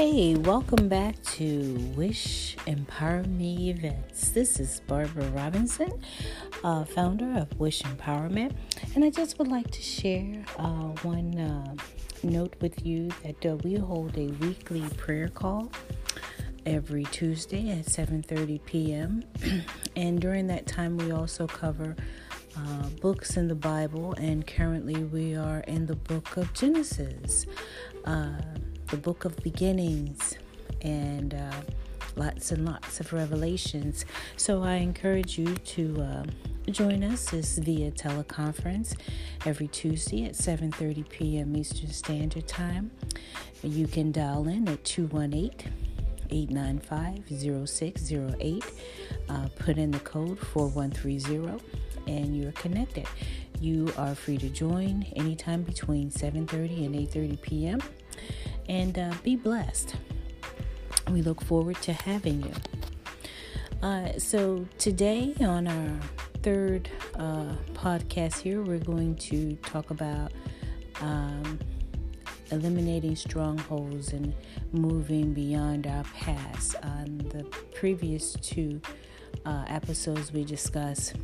Hey, welcome back to Wish Empower Me Events. This is Barbara Robinson, founder of Wish Empowerment, and I just would like to share one note with you that we hold a weekly prayer call every Tuesday at 7:30 p.m. And during that time, we also cover books in the Bible, and currently we are in the book of Genesis. The book of beginnings, and lots of revelations. So I encourage you to join us. It's via teleconference every Tuesday at 7:30 p.m. Eastern Standard Time. You can dial in at 218-895-0608. Put in the code 4130 and you're connected. You are free to join anytime between 7:30 and 8:30 p.m. And be blessed. We look forward to having you. So today on our third podcast here, we're going to talk about eliminating strongholds and moving beyond our past. On the previous two episodes, we discussed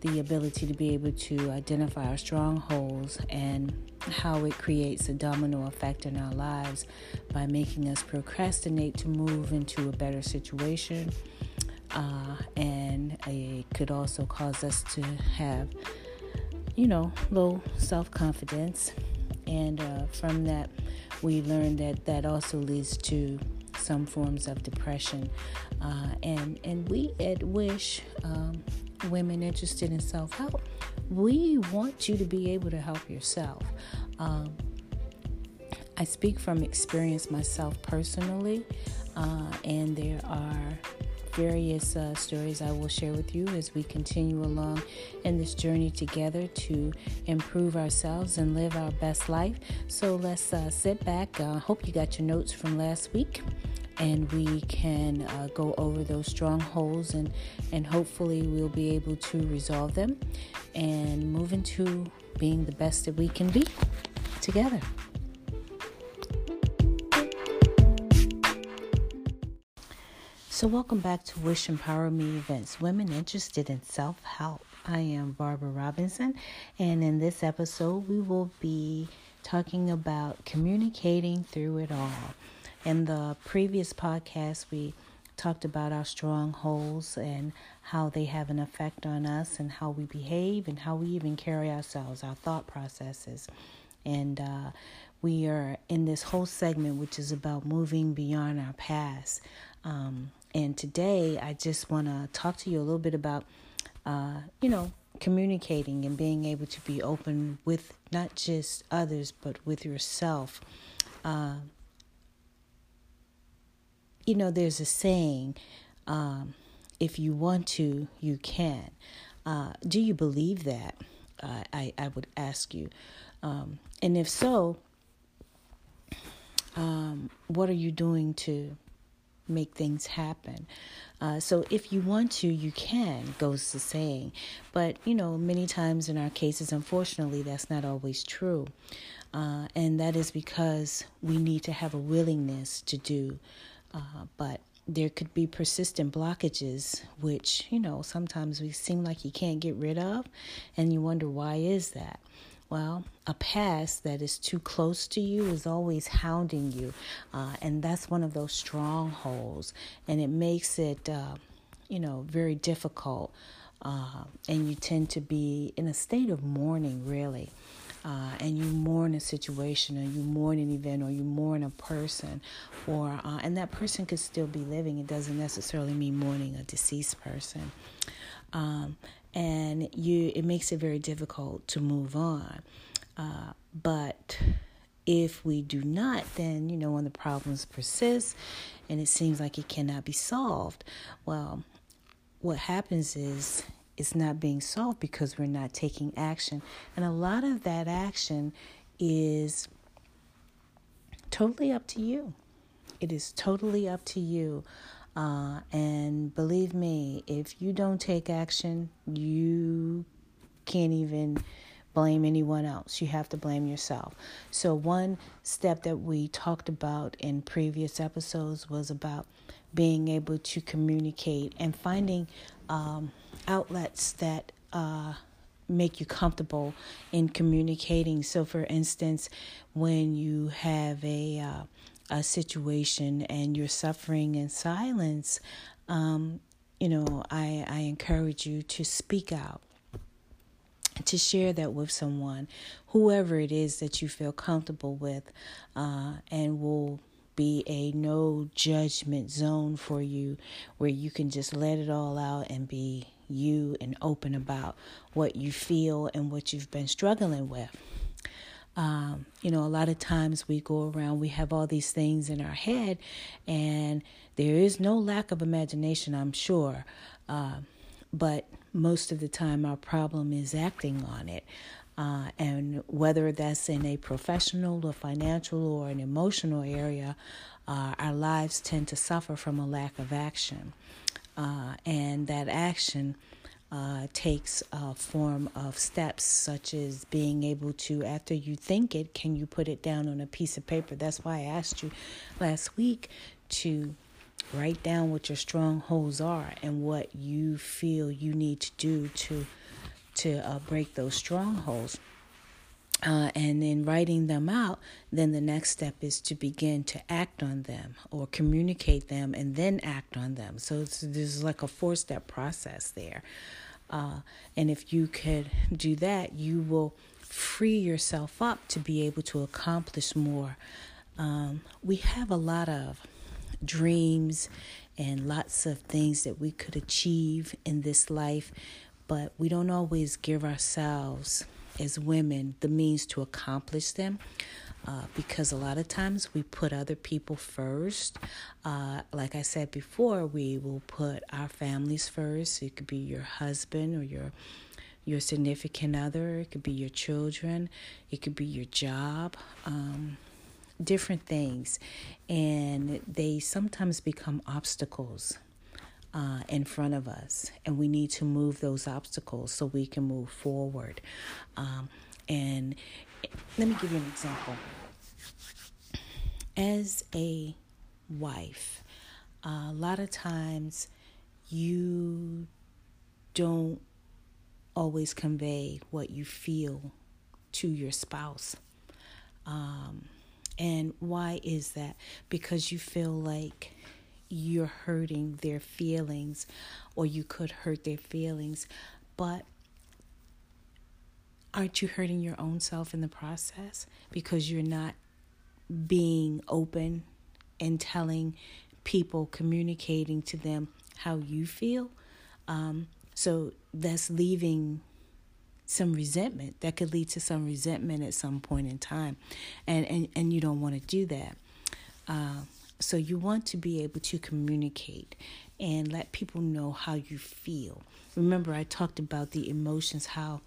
the ability to be able to identify our strongholds and how it creates a domino effect in our lives by making us procrastinate to move into a better situation, and it could also cause us to have, low self-confidence, and from that we learned that also leads to some forms of depression, and we at WIISH, women interested in self-help, we want you to be able to help yourself. I speak from experience myself personally, and there are various stories I will share with you as we continue along in this journey together to improve ourselves and live our best life. So let's sit back. I hope you got your notes from last week, and we can go over those strongholds, and hopefully we'll be able to resolve them and move into being the best that we can be together. So welcome back to Wish Empower Me Events, Women Interested in Self-Help. I am Barbara Robinson, and in this episode we will be talking about communicating through it all. In the previous podcast, we talked about our strongholds and how they have an effect on us and how we behave and how we even carry ourselves, our thought processes. And we are in this whole segment, which is about moving beyond our past. And today, I just want to talk to you a little bit about, communicating and being able to be open with not just others, but with yourself. There's a saying, if you want to, you can. Do you believe that? I would ask you. And if so, what are you doing to make things happen? So if you want to, you can, goes the saying. But, many times in our cases, unfortunately, that's not always true. And that is because we need to have a willingness to do. But there could be persistent blockages, which, sometimes we seem like you can't get rid of, and you wonder, why is that? Well, a past that is too close to you is always hounding you, and that's one of those strongholds, and it makes it, very difficult, and you tend to be in a state of mourning, really. And you mourn a situation, or you mourn an event, or you mourn a person, or and that person could still be living. It doesn't necessarily mean mourning a deceased person, and it makes it very difficult to move on. But if we do not, then when the problems persist, and it seems like it cannot be solved, well, what happens is, it's not being solved because we're not taking action. And a lot of that action is totally up to you. It is totally up to you. And believe me, if you don't take action, you can't even blame anyone else. You have to blame yourself. So one step that we talked about in previous episodes was about being able to communicate and finding outlets that make you comfortable in communicating. So for instance, when you have a situation and you're suffering in silence, I encourage you to speak out, to share that with someone, whoever it is that you feel comfortable with, and will be a no judgment zone for you where you can just let it all out and be you and open about what you feel and what you've been struggling with. A lot of times we go around, we have all these things in our head, and there is no lack of imagination, I'm sure. But most of the time our problem is acting on it. And whether that's in a professional or financial or an emotional area, our lives tend to suffer from a lack of action. And that action takes a form of steps, such as being able to, after you think it, can you put it down on a piece of paper? That's why I asked you last week to write down what your strongholds are and what you feel you need to do to break those strongholds. And in writing them out, then the next step is to begin to act on them or communicate them and then act on them. So there's like a 4-step process there. And if you could do that, you will free yourself up to be able to accomplish more. We have a lot of dreams and lots of things that we could achieve in this life, but we don't always give ourselves as women the means to accomplish them, because a lot of times we put other people first. Like I said before, we will put our families first. It could be your husband or your significant other. It could be your children. It could be your job. Different things. And they sometimes become obstacles in front of us, and we need to move those obstacles so we can move forward. And let me give you an example. As a wife, a lot of times you don't always convey what you feel to your spouse. And why is that? Because you feel like you're hurting their feelings, or you could hurt their feelings, but aren't you hurting your own self in the process? Because you're not being open and telling people, communicating to them how you feel. So that's leaving some resentment. That could lead to some resentment at some point in time. And you don't want to do that. So you want to be able to communicate and let people know how you feel. Remember, I talked about the emotions, how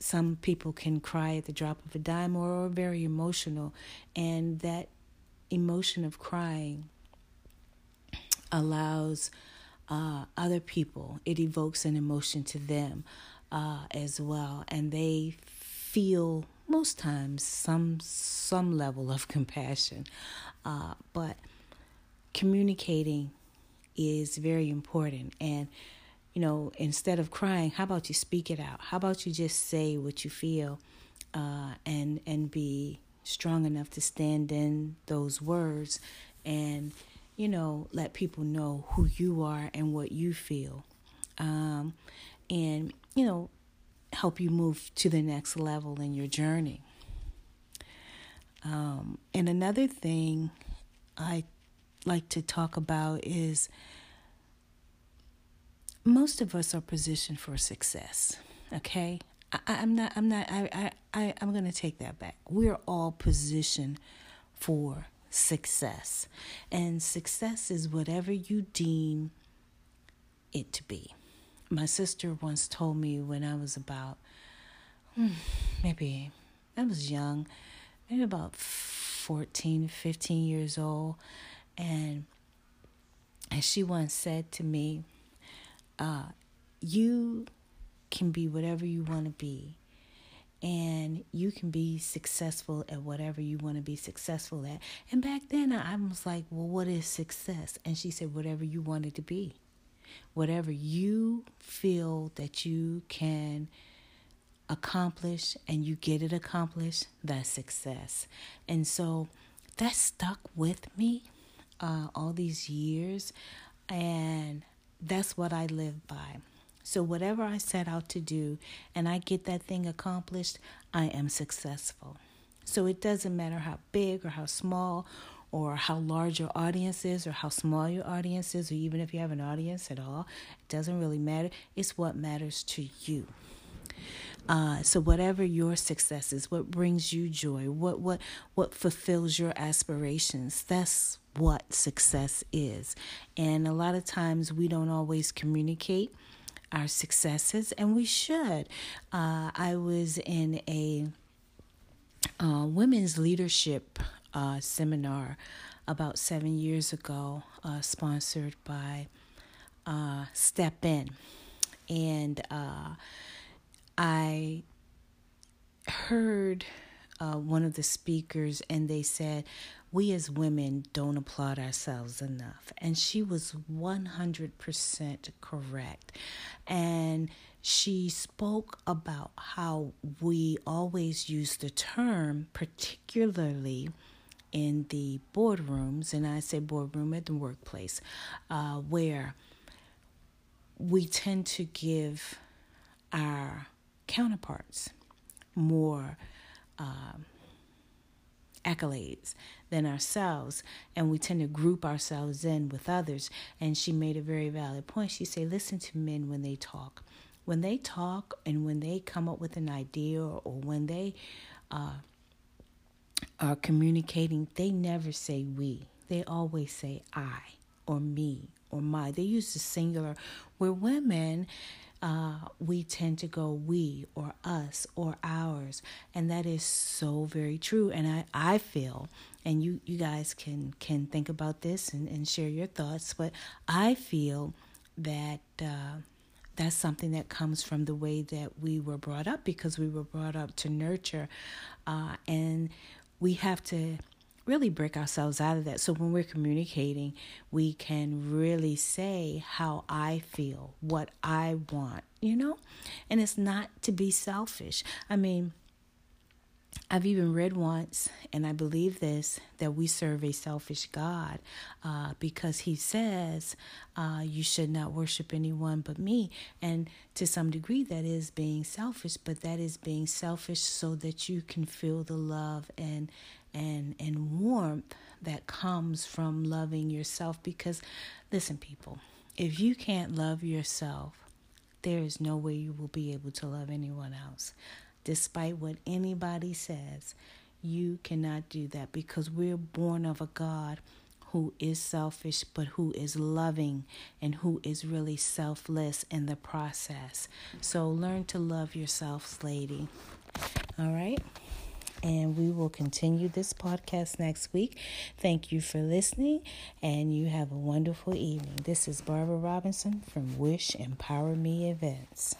some people can cry at the drop of a dime or are very emotional. And that emotion of crying allows other people, it evokes an emotion to them as well. And they feel most times some level of compassion, but communicating is very important. And instead of crying, how about you speak it out? How about you just say what you feel, and be strong enough to stand in those words, and let people know who you are and what you feel, and help you move to the next level in your journey. And another thing I like to talk about is most of us are positioned for success. Okay, I'm going to take that back. We're all positioned for success, and success is whatever you deem it to be. My sister once told me when I was about, maybe I was young, maybe about 14, 15 years old. And she once said to me, you can be whatever you want to be and you can be successful at whatever you want to be successful at. And back then I was like, well, what is success? And she said, whatever you want it to be, whatever you feel that you can accomplish and you get it accomplished, that's success. And so that stuck with me all these years, and that's what I live by. So whatever I set out to do and I get that thing accomplished, I am successful. So it doesn't matter how big or how small or how large your audience is or how small your audience is, or even if you have an audience at all, it doesn't really matter. It's what matters to you. So whatever your success is, what brings you joy, what fulfills your aspirations, that's what success is. And a lot of times we don't always communicate our successes, and we should. I was in a women's leadership seminar about 7 years ago, sponsored by Step In. And I heard one of the speakers, and they said, we as women don't applaud ourselves enough. And she was 100% correct. And she spoke about how we always use the term, particularly in the boardrooms, and I say boardroom at the workplace, where we tend to give our counterparts more accolades than ourselves, and we tend to group ourselves in with others. And she made a very valid point. She said, listen to men when they talk. When they talk and when they come up with an idea, or when they are communicating, they never say we. They always say I or me or my. They use the singular, where women, we tend to go we or us or ours. And that is so very true. And I feel, and you guys can think about this and share your thoughts, but I feel that that's something that comes from the way that we were brought up, because we were brought up to nurture. And we have to really break ourselves out of that. So when we're communicating, we can really say how I feel, what I want, you know? And it's not to be selfish. I mean, I've even read once, and I believe this, that we serve a selfish God, because he says, you should not worship anyone but me. And to some degree, that is being selfish, but that is being selfish so that you can feel the love and warmth that comes from loving yourself. Because listen, people, if you can't love yourself, there is no way you will be able to love anyone else. Despite what anybody says, you cannot do that, because we're born of a God who is selfish, but who is loving and who is really selfless in the process. So learn to love yourself, lady. All right. And we will continue this podcast next week. Thank you for listening, and you have a wonderful evening. This is Barbara Robinson from WIISH Empower Me Events.